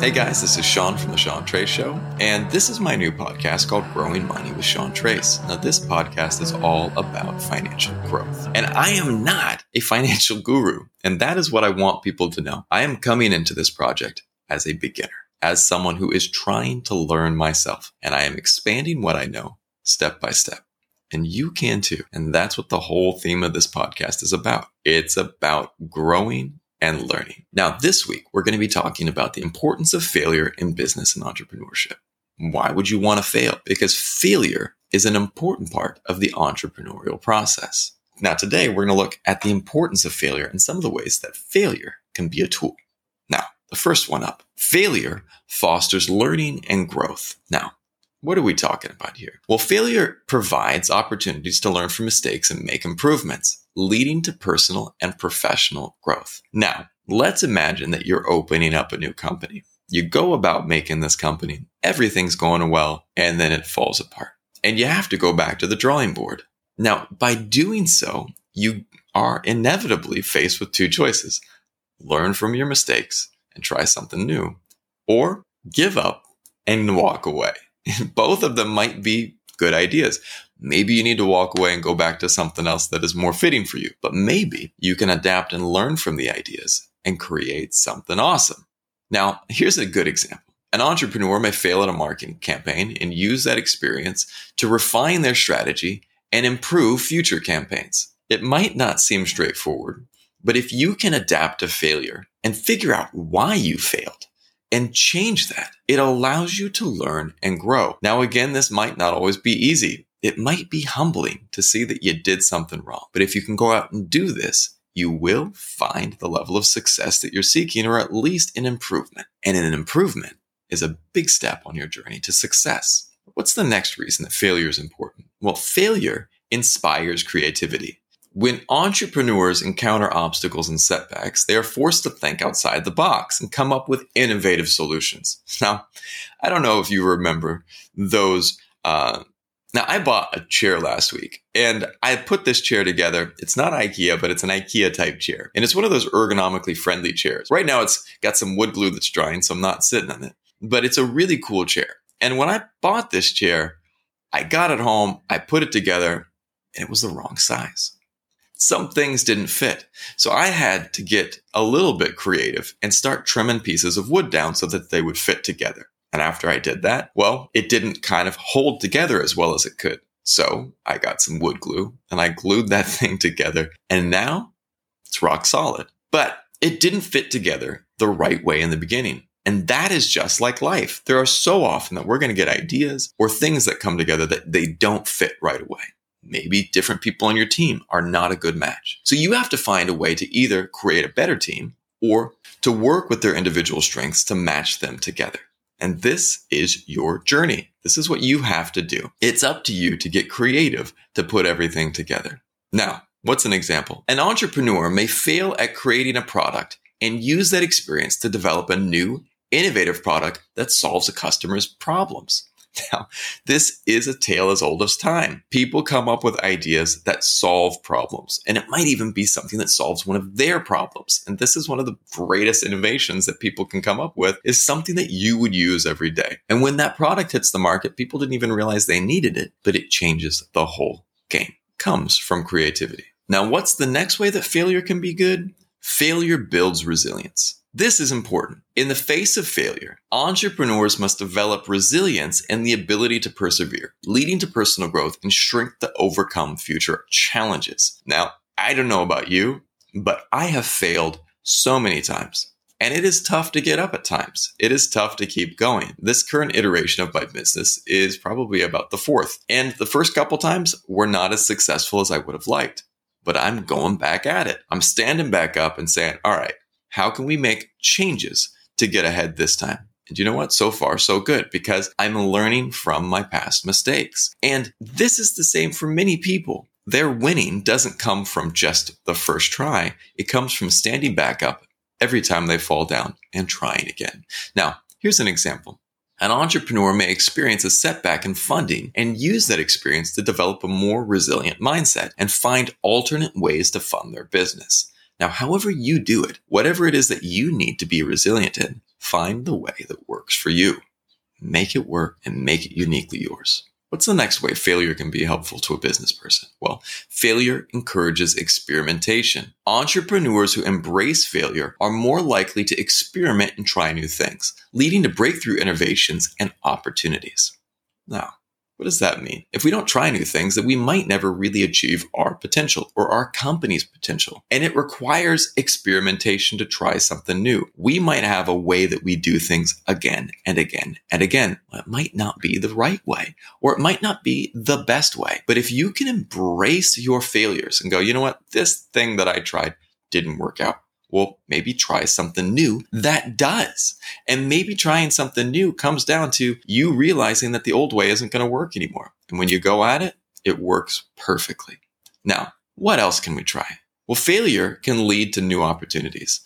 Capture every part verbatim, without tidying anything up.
Hey guys, this is Sean from The Sean Trace Show, and this is my new podcast called Growing Money with Sean Trace. Now, this podcast is all about financial growth, and I am not a financial guru, and that is what I want people to know. I am coming into this project as a beginner, as someone who is trying to learn myself, and I am expanding what I know step by step. And you can too. And that's what the whole theme of this podcast is about. It's about growing and learning. Now, this week, we're going to be talking about the importance of failure in business and entrepreneurship. Why would you want to fail? Because failure is an important part of the entrepreneurial process. Now, today, we're going to look at the importance of failure and some of the ways that failure can be a tool. Now, the first one up, failure fosters learning and growth. Now, what are we talking about here? Well, failure provides opportunities to learn from mistakes and make improvements, leading to personal and professional growth. Now, let's imagine that you're opening up a new company. You go about making this company, everything's going well, and then it falls apart. And you have to go back to the drawing board. Now, by doing so, you are inevitably faced with two choices. Learn from your mistakes and try something new, or give up and walk away. Both of them might be good ideas. Maybe you need to walk away and go back to something else that is more fitting for you. But maybe you can adapt and learn from the ideas and create something awesome. Now, here's a good example. An entrepreneur may fail at a marketing campaign and use that experience to refine their strategy and improve future campaigns. It might not seem straightforward, but if you can adapt to failure and figure out why you failed, and change that, it allows you to learn and grow. Now, again, this might not always be easy. It might be humbling to see that you did something wrong. But if you can go out and do this, you will find the level of success that you're seeking, or at least an improvement. And an improvement is a big step on your journey to success. What's the next reason that failure is important? Well, failure inspires creativity. When entrepreneurs encounter obstacles and setbacks, they are forced to think outside the box and come up with innovative solutions. Now, I don't know if you remember those. Uh, now, I bought a chair last week, and I put this chair together. It's not IKEA, but it's an IKEA-type chair. And it's one of those ergonomically friendly chairs. Right now, it's got some wood glue that's drying, so I'm not sitting on it. But it's a really cool chair. And when I bought this chair, I got it home, I put it together, and it was the wrong size. Some things didn't fit. So I had to get a little bit creative and start trimming pieces of wood down so that they would fit together. And after I did that, well, it didn't kind of hold together as well as it could. So I got some wood glue and I glued that thing together. And now it's rock solid. But it didn't fit together the right way in the beginning. And that is just like life. There are so often that we're going to get ideas or things that come together that they don't fit right away. Maybe different people on your team are not a good match. So you have to find a way to either create a better team or to work with their individual strengths to match them together. And this is your journey. This is what you have to do. It's up to you to get creative to put everything together. Now, what's an example? An entrepreneur may fail at creating a product and use that experience to develop a new, innovative product that solves a customer's problems. Now, this is a tale as old as time. People come up with ideas that solve problems, and it might even be something that solves one of their problems. And this is one of the greatest innovations that people can come up with, is something that you would use every day. And when that product hits the market, people didn't even realize they needed it, but it changes the whole game. It comes from creativity. Now, what's the next way that failure can be good? Failure builds resilience. This is important. In the face of failure, entrepreneurs must develop resilience and the ability to persevere, leading to personal growth and strength to overcome future challenges. Now, I don't know about you, but I have failed so many times. And it is tough to get up at times. It is tough to keep going. This current iteration of my business is probably about the fourth. And the first couple times were not as successful as I would have liked. But I'm going back at it. I'm standing back up and saying, all right, how can we make changes to get ahead this time? And you know what? So far, so good, because I'm learning from my past mistakes. And this is the same for many people. Their winning doesn't come from just the first try. It comes from standing back up every time they fall down and trying again. Now, here's an example. An entrepreneur may experience a setback in funding and use that experience to develop a more resilient mindset and find alternate ways to fund their business. Now, however you do it, whatever it is that you need to be resilient in, Find the way that works for you. Make it work and make it uniquely yours. What's the next way failure can be helpful to a business person? Well, failure encourages experimentation. Entrepreneurs who embrace failure are more likely to experiment and try new things, leading to breakthrough innovations and opportunities. Now, what does that mean? If we don't try new things, then we might never really achieve our potential or our company's potential. And it requires experimentation to try something new. We might have a way that we do things again and again and again. It might not be the right way, or it might not be the best way. But if you can embrace your failures and go, you know what, this thing that I tried didn't work out. Well, maybe try something new that does. And maybe trying something new comes down to you realizing that the old way isn't going to work anymore. And when you go at it, it works perfectly. Now, what else can we try? Well, failure can lead to new opportunities.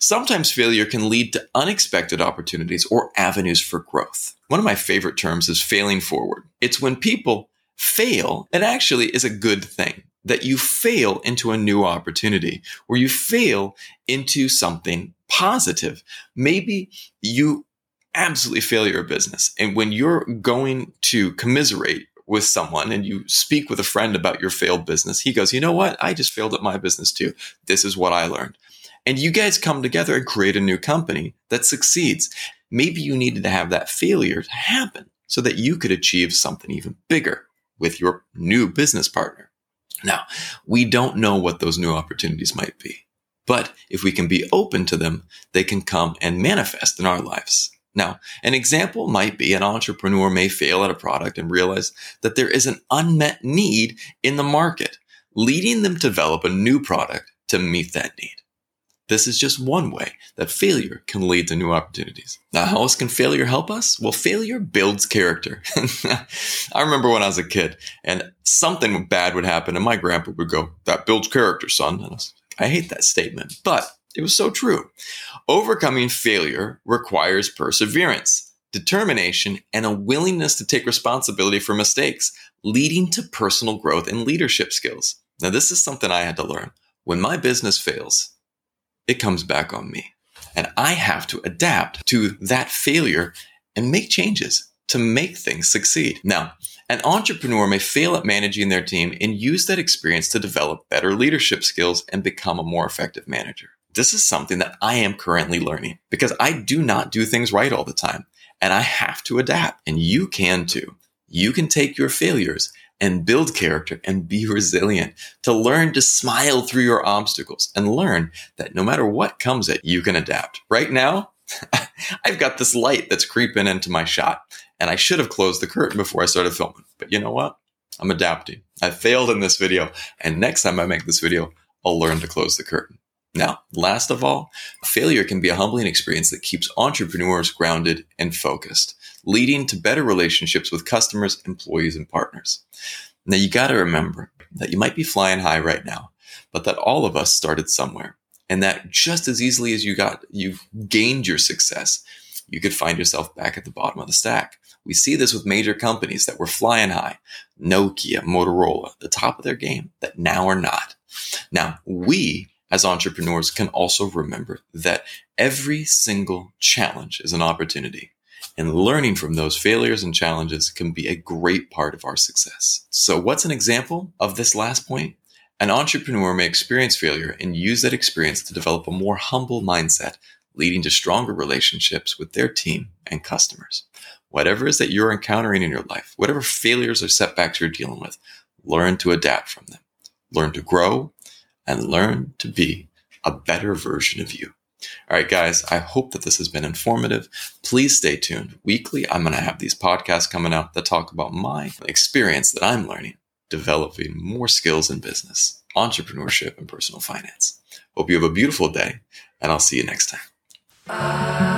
Sometimes failure can lead to unexpected opportunities or avenues for growth. One of my favorite terms is failing forward. It's when people fail, it actually is a good thing. That you fail into a new opportunity, or you fail into something positive. Maybe you absolutely fail your business. And when you're going to commiserate with someone and you speak with a friend about your failed business, he goes, you know what? I just failed at my business too. This is what I learned. And you guys come together and create a new company that succeeds. Maybe you needed to have that failure to happen so that you could achieve something even bigger with your new business partner. Now, we don't know what those new opportunities might be, but if we can be open to them, they can come and manifest in our lives. Now, an example might be an entrepreneur may fail at a product and realize that there is an unmet need in the market, leading them to develop a new product to meet that need. This is just one way that failure can lead to new opportunities. Now, how else can failure help us? Well, failure builds character. I remember when I was a kid and something bad would happen and my grandpa would go, that builds character, son. And I was like, I hate that statement, but it was so true. Overcoming failure requires perseverance, determination, and a willingness to take responsibility for mistakes, leading to personal growth and leadership skills. Now, this is something I had to learn. When my business fails, it comes back on me. And I have to adapt to that failure and make changes to make things succeed. Now, an entrepreneur may fail at managing their team and use that experience to develop better leadership skills and become a more effective manager. This is something that I am currently learning because I do not do things right all the time. And I have to adapt. And you can too. You can take your failures and build character and be resilient, to learn to smile through your obstacles and learn that no matter what comes at, you can adapt. Right now, I've got this light that's creeping into my shot and I should have closed the curtain before I started filming. But you know what? I'm adapting. I failed in this video. And next time I make this video, I'll learn to close the curtain. Now, last of all, failure can be a humbling experience that keeps entrepreneurs grounded and focused, leading to better relationships with customers, employees, and partners. Now, you got to remember that you might be flying high right now, but that all of us started somewhere, and that just as easily as you got, you've gained your success, you could find yourself back at the bottom of the stack. We see this with major companies that were flying high, Nokia, Motorola, the top of their game, that now are not. Now, we as entrepreneurs can also remember that every single challenge is an opportunity, and learning from those failures and challenges can be a great part of our success. So what's an example of this last point? An entrepreneur may experience failure and use that experience to develop a more humble mindset, leading to stronger relationships with their team and customers. Whatever it is that you're encountering in your life, whatever failures or setbacks you're dealing with, learn to adapt from them, learn to grow, and learn to be a better version of you. All right, guys, I hope that this has been informative. Please stay tuned. Weekly, I'm going to have these podcasts coming out that talk about my experience that I'm learning, developing more skills in business, entrepreneurship, and personal finance. Hope you have a beautiful day, and I'll see you next time. Bye.